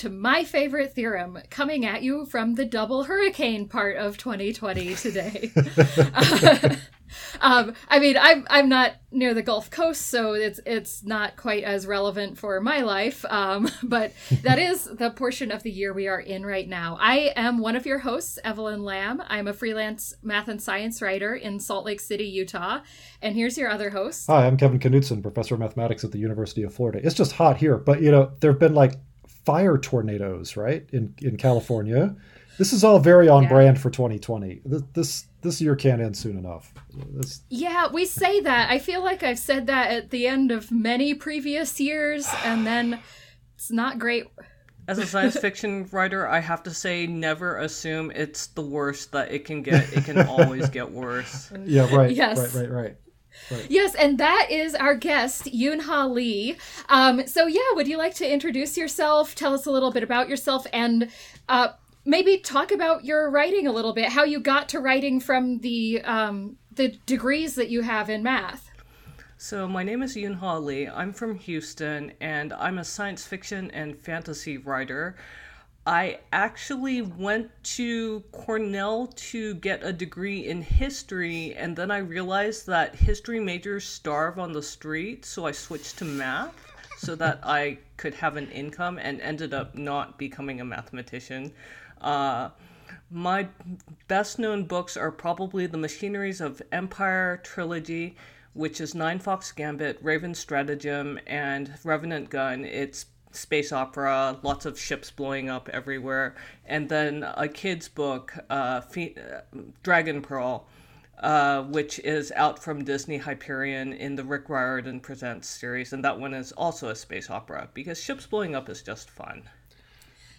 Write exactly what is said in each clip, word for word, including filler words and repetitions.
to my favorite theorem, coming at you from the double hurricane part of twenty twenty today. uh, um, I mean, I'm I'm not near the Gulf Coast, so it's it's not quite as relevant for my life. Um, but that is the portion of the year we are in right now. I am one of your hosts, Evelyn Lamb. I'm a freelance math and science writer in Salt Lake City, Utah. And here's your other host. Hi, I'm Kevin Knudson, professor of mathematics at the University of Florida. It's just hot here, but you know, there have been like fire tornadoes, right, in in California. This is all very on yeah. brand for twenty twenty. This this year can't end soon enough. This... Yeah, we say that. I feel like I've said that at the end of many previous years, and then it's not great. As a science fiction writer, I have to say, never assume it's the worst that it can get. It can always get worse. Yeah, right, yes. right, right, right. Right. Yes, and that is our guest, Yoon Ha Lee. Um, so yeah, would you like to introduce yourself, tell us a little bit about yourself, and uh, maybe talk about your writing a little bit, how you got to writing from the um, the degrees that you have in math? So my name is Yoon Ha Lee. I'm from Houston, and I'm a science fiction and fantasy writer. I actually went to Cornell to get a degree in history, and then I realized that history majors starve on the street, so I switched to math so that I could have an income, and ended up not becoming a mathematician. Uh, my best-known books are probably The Machineries of Empire trilogy, which is Ninefox Gambit, Raven Stratagem, and Revenant Gun. It's space opera, lots of ships blowing up everywhere, and then a kid's book, uh, Fe- uh, Dragon Pearl, uh, which is out from Disney Hyperion in the Rick Riordan Presents series, and that one is also a space opera, because ships blowing up is just fun.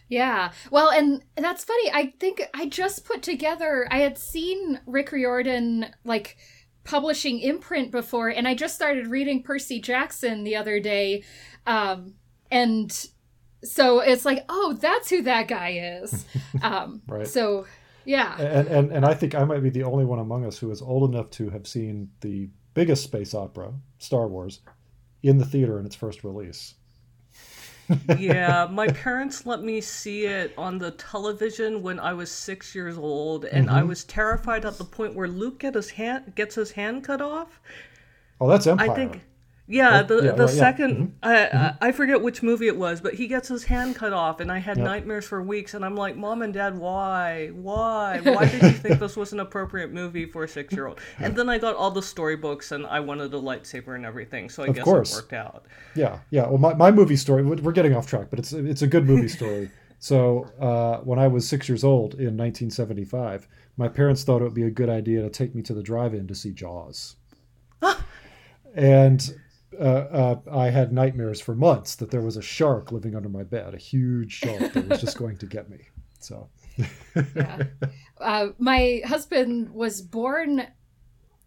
Yeah, well, and that's funny. I think I just put together, I had seen Rick Riordan, like, publishing imprint before, and I just started reading Percy Jackson the other day, um, and so it's like, oh, that's who that guy is. Um, right. So, yeah. And, and and I think I might be the only one among us who is old enough to have seen the biggest space opera, Star Wars, in the theater in its first release. Yeah, my parents let me see it on the television when I was six years old, and mm-hmm. I was terrified at the point where Luke get his hand, gets his hand cut off. Oh, that's Empire. I think... Yeah, the, yeah, the right, second, yeah. Mm-hmm. I, I I forget which movie it was, but he gets his hand cut off, and I had yep. nightmares for weeks, and I'm like, Mom and Dad, why? Why? Why did you think this was an appropriate movie for a six-year-old? And then I got all the storybooks, and I wanted a lightsaber and everything, so I of guess course. It worked out. Yeah, yeah. Well, my, my movie story, we're getting off track, but it's, it's a good movie story. So uh, when I was six years old in nineteen seventy-five, my parents thought it would be a good idea to take me to the drive-in to see Jaws. And... Uh, uh, I had nightmares for months that there was a shark living under my bed, a huge shark that was just going to get me. So, yeah. uh, my husband was born,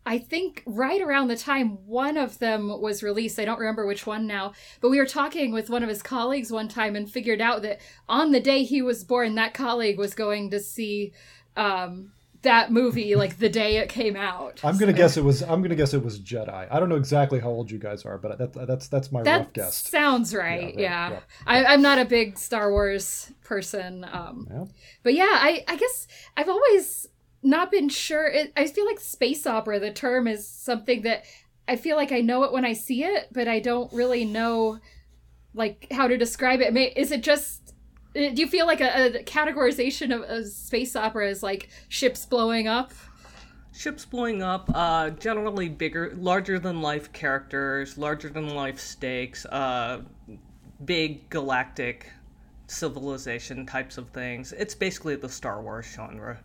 I think, right around the time one of them was released. I don't remember which one now, but we were talking with one of his colleagues one time and figured out that on the day he was born, that colleague was going to see um, that movie like the day it came out. I'm gonna so. guess it was I'm gonna guess it was Jedi. I don't know exactly how old you guys are, but that, that's that's my that rough guess. Sounds right. Yeah, right, yeah. yeah. I, I'm not a big Star Wars person, um yeah. but yeah, I I guess I've always not been sure. It, I feel like space opera, the term, is something that I feel like I know it when I see it, but I don't really know like how to describe it. Is it just Do you feel like a, a categorization of a space opera is like ships blowing up? Ships blowing up, uh, generally bigger, larger-than-life characters, larger-than-life stakes, uh, big galactic civilization types of things. It's basically the Star Wars genre.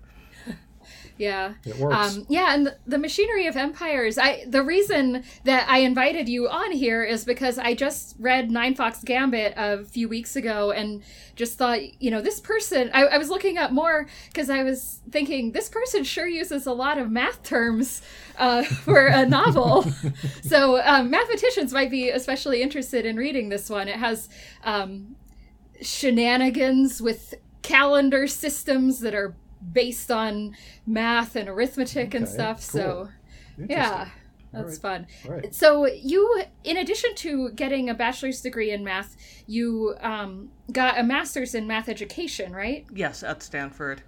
Yeah. It works. Um, yeah, and the, the Machinery of Empires, I the reason that I invited you on here is because I just read Ninefox Gambit a few weeks ago and just thought, you know, this person, I, I was looking up more because I was thinking, this person sure uses a lot of math terms uh, for a novel. So um, mathematicians might be especially interested in reading this one. It has um, shenanigans with calendar systems that are based on math and arithmetic okay, and stuff. Cool. So yeah. That's All right. fun. All right. So you, in addition to getting a bachelor's degree in math, you um, got a master's in math education, right? Yes, at Stanford.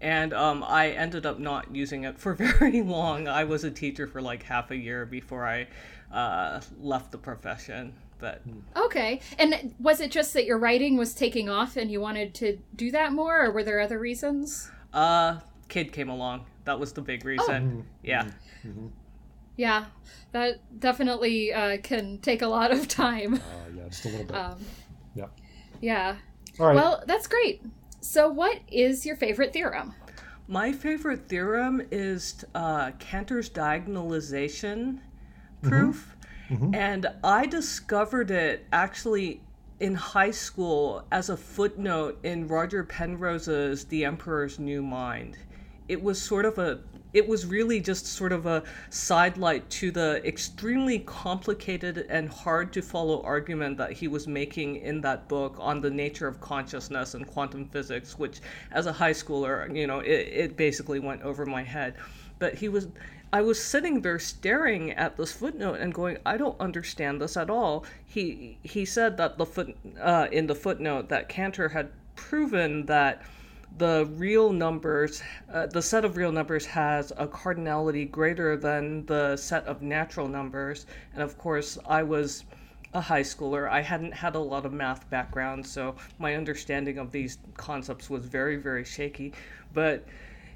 And um, I ended up not using it for very long. I was a teacher for like half a year before I uh, left the profession. But okay. And was it just that your writing was taking off and you wanted to do that more, or were there other reasons? Uh, kid came along. That was the big reason. Oh. Yeah. Mm-hmm. Yeah, that definitely uh, can take a lot of time. Uh, yeah, just a little bit. Um, yeah. Yeah. All right. Well, that's great. So what is your favorite theorem? My favorite theorem is uh, Cantor's diagonalization proof. Mm-hmm. Mm-hmm. And I discovered it actually in high school as a footnote in Roger Penrose's The Emperor's New Mind. It was sort of a It was really just sort of a sidelight to the extremely complicated and hard to follow argument that he was making in that book on the nature of consciousness and quantum physics, which as a high schooler, you know, it, it basically went over my head. But he was, I was sitting there staring at this footnote and going, I don't understand this at all. He he said that the foot uh, in the footnote that Cantor had proven that the real numbers, uh, the set of real numbers has a cardinality greater than the set of natural numbers. And of course, I was a high schooler. I hadn't had a lot of math background, so my understanding of these concepts was very, very shaky. But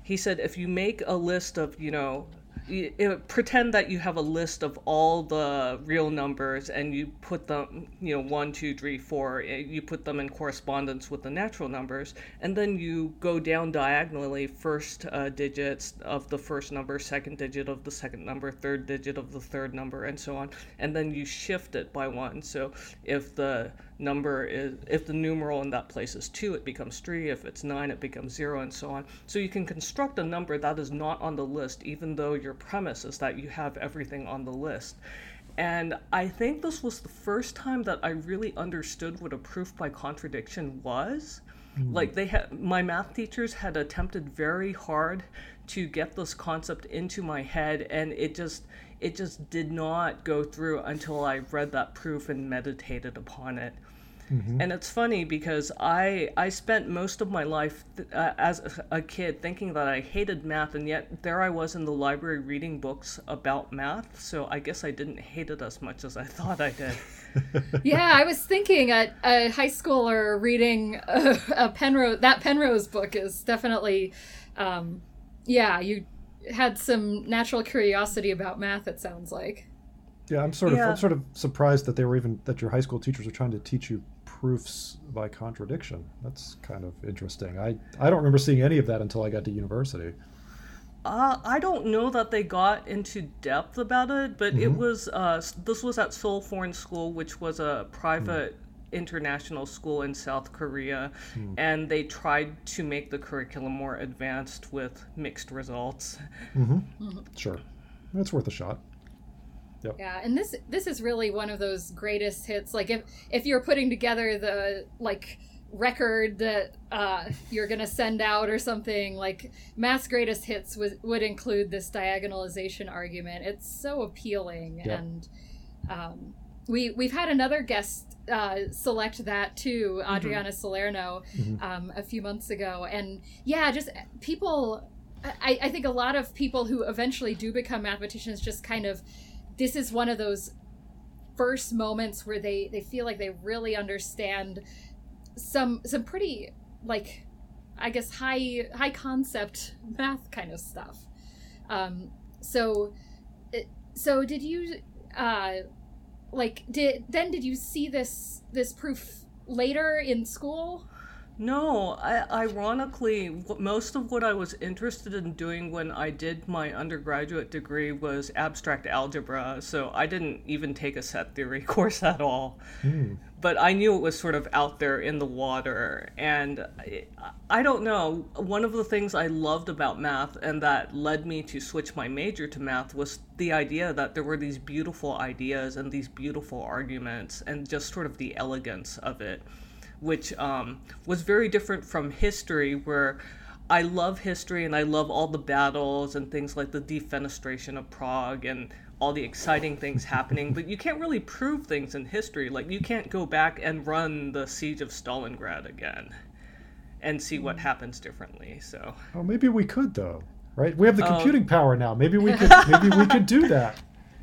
he said, if you make a list of, you know, you, it, pretend that you have a list of all the real numbers and you put them, you know, one, two, three, four, you put them in correspondence with the natural numbers, and then you go down diagonally, first uh, digits of the first number, second digit of the second number, third digit of the third number, and so on, and then you shift it by one. So if the number is, if the numeral in that place is two, it becomes three. If it's nine, it becomes zero, and so on. So you can construct a number that is not on the list, even though your premise is that you have everything on the list. And I think this was the first time that I really understood what a proof by contradiction was. Mm-hmm. Like they had, my math teachers had attempted very hard to get this concept into my head, and it just it just did not go through until I read that proof and meditated upon it. Mm-hmm. And it's funny because I I spent most of my life th- uh, as a, a kid thinking that I hated math, and yet there I was in the library reading books about math, so I guess I didn't hate it as much as I thought I did. Yeah, I was thinking a, a high schooler reading a, a Penrose, that Penrose book is definitely, um, yeah, you had some natural curiosity about math, it sounds like. Yeah, I'm sort of yeah. I'm sort of surprised that they were even that your high school teachers were trying to teach you proofs by contradiction. That's kind of interesting. I, I don't remember seeing any of that until I got to university. Uh, I don't know that they got into depth about it, but mm-hmm. it was uh, this was at Seoul Foreign School, which was a private mm. international school in South Korea, mm. and they tried to make the curriculum more advanced with mixed results. Mm-hmm. Mm-hmm. Sure, that's worth a shot. Yep. Yeah, and this this is really one of those greatest hits. Like if, if you're putting together the like record that uh, you're gonna send out or something, like math's greatest hits was, would include this diagonalization argument. It's so appealing, yep. and um, we we've had another guest uh, select that too, Adriana mm-hmm. Salerno, mm-hmm. Um, a few months ago, and yeah, just people. I, I think a lot of people who eventually do become mathematicians just kind of. This is one of those first moments where they, they feel like they really understand some some pretty, like, I guess, high high concept math kind of stuff. Um, so so did you uh, like did then did you see this this proof later in school? No, I, ironically, most of what I was interested in doing when I did my undergraduate degree was abstract algebra, so I didn't even take a set theory course at all. Mm. But I knew it was sort of out there in the water, and I, I don't know, one of the things I loved about math and that led me to switch my major to math was the idea that there were these beautiful ideas and these beautiful arguments and just sort of the elegance of it. Which um, was very different from history, where I love history, and I love all the battles and things like the defenestration of Prague and all the exciting things happening, but you can't really prove things in history. Like, you can't go back and run the siege of Stalingrad again and see what happens differently. So, oh, maybe we could though, right? We have the computing um, power now. Maybe we could. Maybe we could do that.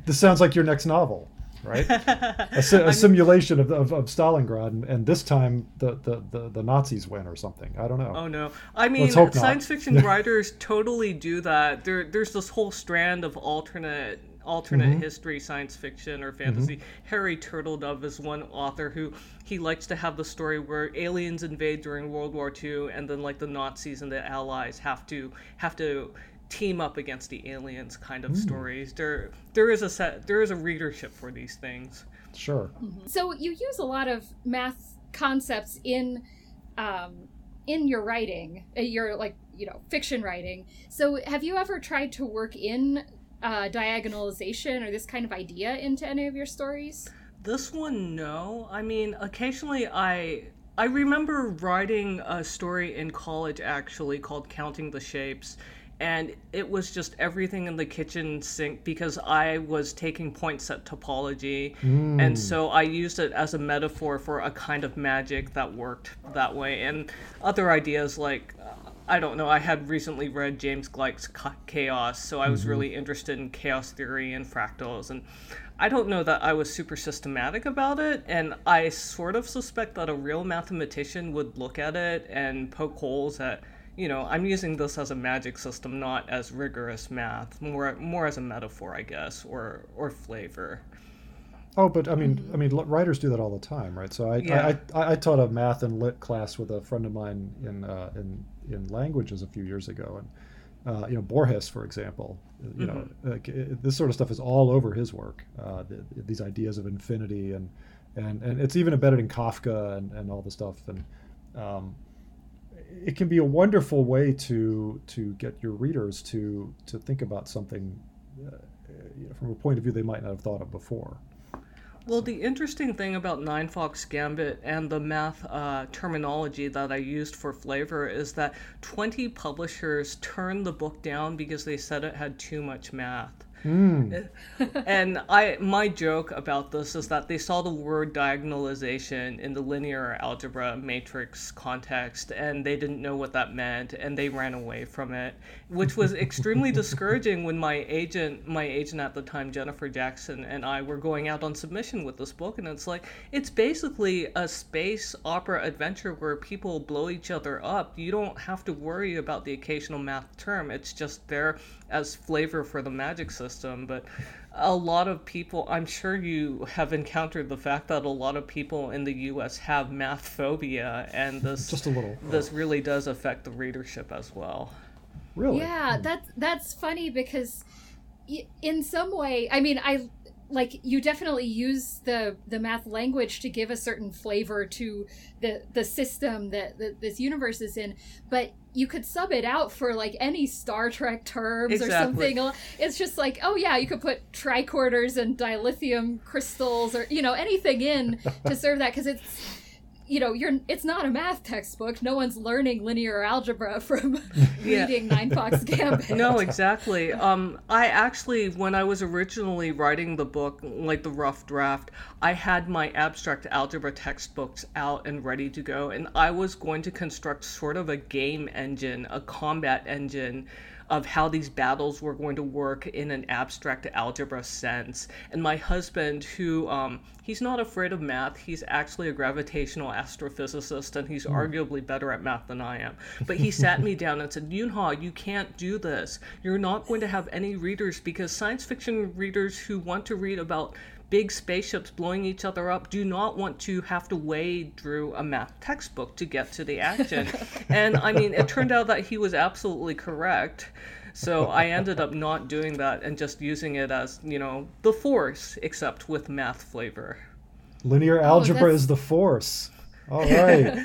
This sounds like your next novel, right? A, si- a I mean, simulation of, of, of Stalingrad, and, and this time the, the, the, the Nazis win or something. I don't know. Oh no! I mean, science fiction writers totally do that. There, there's this whole strand of alternate. alternate mm-hmm. history, science fiction, or fantasy. Mm-hmm. Harry Turtledove is one author who he likes to have the story where aliens invade during World War Two, and then like the Nazis and the Allies have to have to team up against the aliens, kind of mm. stories. There there is a set, there is a readership for these things. Sure. Mm-hmm. So you use a lot of math concepts in um, in your writing, your like you know fiction writing. So have you ever tried to work in Uh, diagonalization or this kind of idea into any of your stories? This one, no. I mean, occasionally I I remember writing a story in college actually called Counting the Shapes, and it was just everything in the kitchen sink because I was taking point set topology, mm. and so I used it as a metaphor for a kind of magic that worked that way, and other ideas like I don't know. I had recently read James Gleick's Chaos, so I was mm-hmm. really interested in chaos theory and fractals. And I don't know that I was super systematic about it. And I sort of suspect that a real mathematician would look at it and poke holes at, you know, I'm using this as a magic system, not as rigorous math, more more as a metaphor, I guess, or or flavor. Oh, but I mean, I mean, writers do that all the time, right? So I, yeah. I, I, I taught a math and lit class with a friend of mine in uh, in in languages a few years ago, and uh, you know, Borges, for example, you mm-hmm. know, like, it, this sort of stuff is all over his work. Uh, the, these ideas of infinity, and, and and it's even embedded in Kafka and, and all the stuff, and um, it can be a wonderful way to to get your readers to to think about something uh, you know, from a point of view they might not have thought of before. Well, the interesting thing about Ninefox Gambit and the math uh, terminology that I used for flavor is that twenty publishers turned the book down because they said it had too much math. Mm. And I, my joke about this is that they saw the word diagonalization in the linear algebra matrix context, and they didn't know what that meant, and they ran away from it, which was extremely discouraging when my agent, my agent at the time, Jennifer Jackson, and I were going out on submission with this book, and it's like it's basically a space opera adventure where people blow each other up. You don't have to worry about the occasional math term. It's just there as flavor for the magic system. But a lot of people, I'm sure you have encountered the fact that a lot of people in the U S have math phobia, and this just a little oh. this really does affect the readership as well. Really? Yeah, that's that's funny because in some way, I mean, I like you definitely use the, the math language to give a certain flavor to the, the system that, that this universe is in, but you could sub it out for like any Star Trek terms exactly. or something. It's just like, oh yeah, you could put tricorders and dilithium crystals or, you know, anything in to serve that. Cause it's, you know, you're it's not a math textbook. No one's learning linear algebra from yeah. reading Ninefox Gambit. No, exactly. Um, I actually, when I was originally writing the book, like the rough draft, I had my abstract algebra textbooks out and ready to go. And I was going to construct sort of a game engine, a combat engine, of how these battles were going to work in an abstract algebra sense. And my husband, who, um, he's not afraid of math, he's actually a gravitational astrophysicist, and he's mm. arguably better at math than I am. But he sat me down and said, Yoon Ha, you can't do this. You're not going to have any readers, because science fiction readers who want to read about big spaceships blowing each other up do not want to have to wade through a math textbook to get to the action. And I mean, it turned out that he was absolutely correct. So I ended up not doing that and just using it as, you know, the force, except with math flavor. Linear algebra oh, is the force. All right.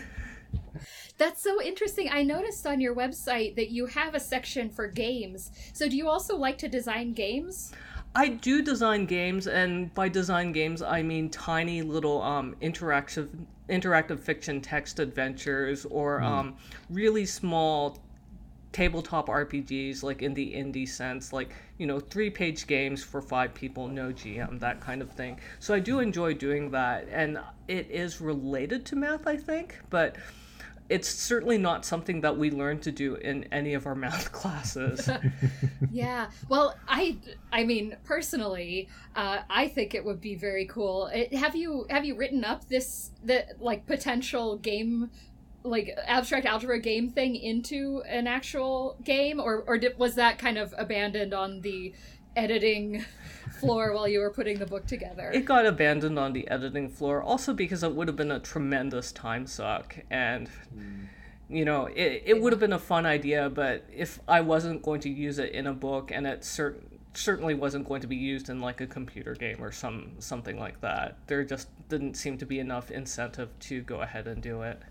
That's so interesting. I noticed on your website that you have a section for games. So do you also like to design games? I do design games, and by design games, I mean tiny little um, interactive interactive fiction text adventures or mm. um, really small tabletop R P Gs, like in the indie sense, like, you know, three-page games for five people, no G M, that kind of thing. So I do enjoy doing that, and it is related to math, I think, but it's certainly not something that we learn to do in any of our math classes. Yeah. Well, I, I mean, personally, uh, I think it would be very cool. It, have you have you written up this the like potential game, like abstract algebra game thing into an actual game, or or did, was that kind of abandoned on the editing floor while you were putting the book together? It got abandoned on the editing floor, also because it would have been a tremendous time suck, and mm. you know, it it would have been a fun idea, but if I wasn't going to use it in a book, and it certain certainly wasn't going to be used in like a computer game or some something like that, there just didn't seem to be enough incentive to go ahead and do it.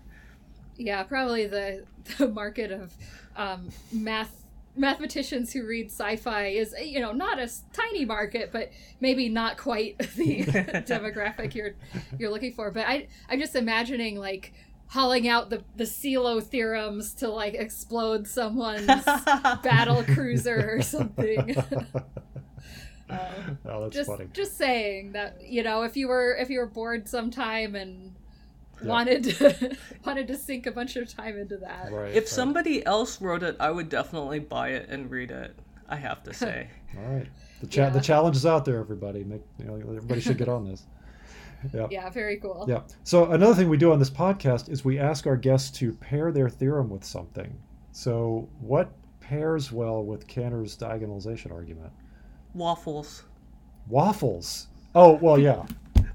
Yeah, probably the the market of um math mathematicians who read sci-fi is, you know, not a tiny market, but maybe not quite the demographic you're you're looking for. But I I'm just imagining like hauling out the the C E L O theorems to like explode someone's battle cruiser or something. um, oh, that's just funny. Just saying that, you know, if you were if you were bored sometime and Yep. wanted to, wanted to sink a bunch of time into that. Right, if right. somebody else wrote it, I would definitely buy it and read it, I have to say. All right, the cha- yeah. the challenge is out there, everybody. Make, you know, everybody should get on this. Yeah. Yeah, very cool. Yeah. So another thing we do on this podcast is we ask our guests to pair their theorem with something. So what pairs well with Cantor's diagonalization argument? Waffles. Waffles. Oh, well, yeah.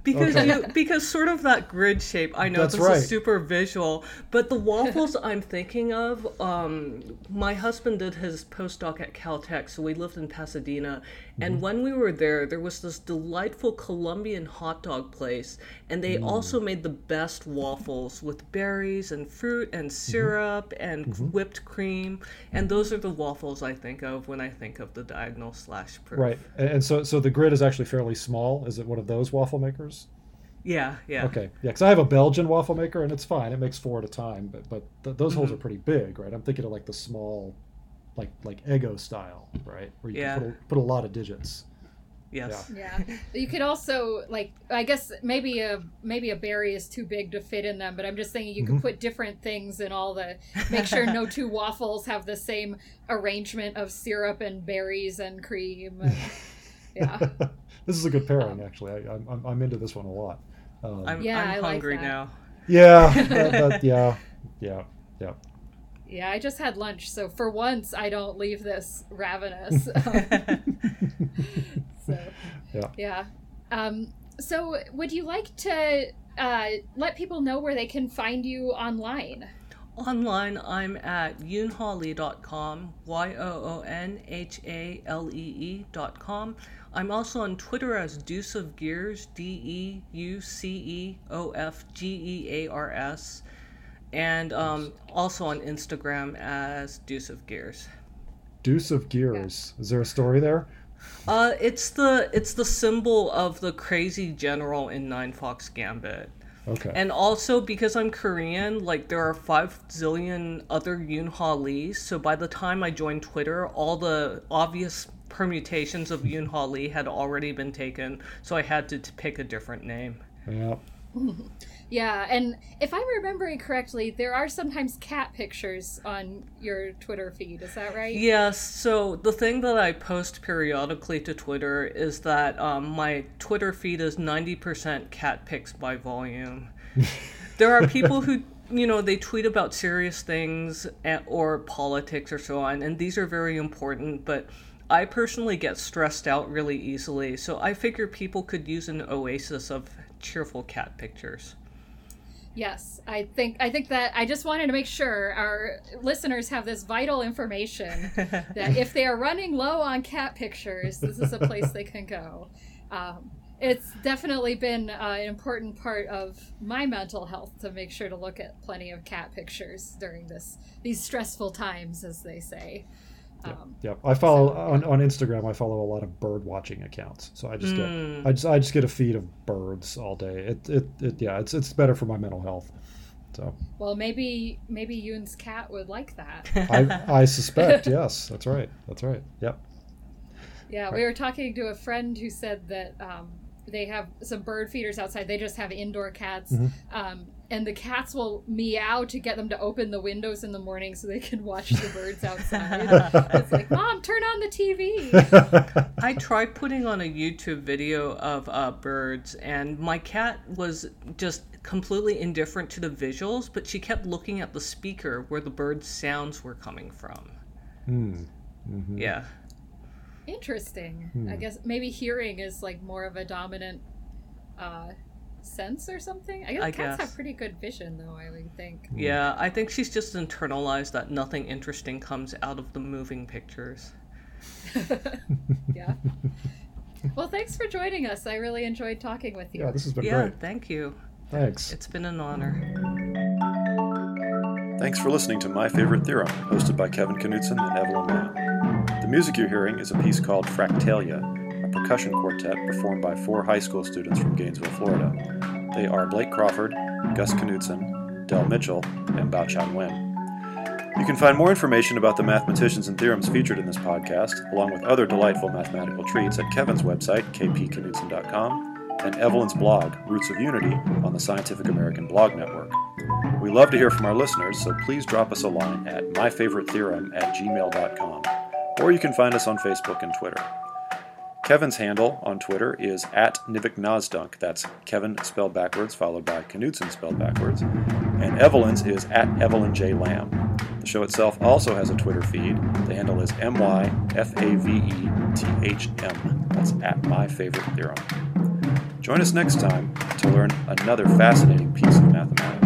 Because okay. you, because sort of that grid shape, I know That's this right. is super visual, but the waffles I'm thinking of, um, my husband did his postdoc at Caltech, so we lived in Pasadena, mm-hmm. and when we were there, there was this delightful Colombian hot dog place, and they mm. also made the best waffles with berries and fruit and syrup mm-hmm. and mm-hmm. whipped cream, and those are the waffles I think of when I think of the diagonal slash proof. Right, and so, so the grid is actually fairly small. Is it one of those waffle makers? Yeah, yeah. Okay, yeah, because I have a Belgian waffle maker, and it's fine. It makes four at a time, but but th- those mm-hmm. holes are pretty big, right? I'm thinking of like the small, like like Eggo style, right? Where you yeah. can put a, put a lot of digits. Yes. Yeah. yeah. You could also like, I guess maybe a maybe a berry is too big to fit in them, but I'm just thinking you could mm-hmm. put different things in all the. Make sure no two waffles have the same arrangement of syrup and berries and cream. And, yeah. This is a good pairing, actually. I, I'm I'm into this one a lot. Um, I'm, yeah, I'm hungry like now. Yeah, that, that, yeah, yeah, yeah. Yeah, I just had lunch, so for once I don't leave this ravenous. Um, so, yeah. Yeah. Um, so, would you like to uh, let people know where they can find you online? Online, I'm at yoon ha lee dot com, Y O O N H A L E E dot com. I'm also on Twitter as Deuce of Gears, D E U C E O F G E A R S, and um, also on Instagram as Deuce of Gears. Deuce of Gears. Yeah. Is there a story there? Uh, it's the it's the symbol of the crazy general in Ninefox Gambit. Okay. And also because I'm Korean, like there are five zillion other Yoon Ha Lees, so by the time I joined Twitter, all the obvious permutations of Yoon Ha Lee had already been taken, so I had to, to pick a different name. Yeah. Yeah, and if I'm remembering correctly, there are sometimes cat pictures on your Twitter feed, is that right? Yes, so the thing that I post periodically to Twitter is that um, my Twitter feed is ninety percent cat pics by volume. There are people who, you know, they tweet about serious things or politics or so on, and these are very important, but I personally get stressed out really easily, so I figure people could use an oasis of cheerful cat pictures. Yes, I think I think that I just wanted to make sure our listeners have this vital information that if they are running low on cat pictures, this is a place they can go. Um, it's definitely been uh, an important part of my mental health to make sure to look at plenty of cat pictures during this these stressful times, as they say. Yeah, um, yeah. I follow so, on, on Instagram. I follow a lot of bird watching accounts, so I just mm. get I just I just get a feed of birds all day. It it, it yeah. It's it's better for my mental health. So. Well, maybe maybe Yoon's cat would like that. I, I suspect, yes. That's right. That's right. Yep. Yeah, right. We were talking to a friend who said that um, they have some bird feeders outside. They just have indoor cats. Mm-hmm. Um, and the cats will meow to get them to open the windows in the morning so they can watch the birds outside. It's like, Mom, turn on the T V. I tried putting on a YouTube video of uh, birds, and my cat was just completely indifferent to the visuals, but she kept looking at the speaker where the birds' sounds were coming from. Mm. Mm-hmm. Yeah. Interesting. Hmm. I guess maybe hearing is like more of a dominant uh, sense or something. I guess I cats guess. have pretty good vision, though, I would think. Yeah, I think she's just internalized that nothing interesting comes out of the moving pictures. Yeah. Well, thanks for joining us. I really enjoyed talking with you. Yeah, this has been yeah, great. Yeah, thank you. Thanks. It's been an honor. Thanks for listening to My Favorite Theorem, hosted by Kevin Knudsen and Evelyn Lamb. The music you're hearing is a piece called Fractalia, a percussion quartet performed by four high school students from Gainesville, Florida. They are Blake Crawford, Gus Knudsen, Del Mitchell, and Bao-Chan Nguyen. You can find more information about the mathematicians and theorems featured in this podcast, along with other delightful mathematical treats, at Kevin's website, k p k knudsen dot com, and Evelyn's blog, Roots of Unity, on the Scientific American Blog Network. We love to hear from our listeners, so please drop us a line at my favorite theorem at gmail dot com. Or you can find us on Facebook and Twitter. Kevin's handle on Twitter is at NivikNazdunk. That's Kevin spelled backwards, followed by Knudsen spelled backwards. And Evelyn's is at Evelyn J. Lamb. The show itself also has a Twitter feed. The handle is M Y F A V E T H M. That's at My Favorite Theorem. Join us next time to learn another fascinating piece of mathematics.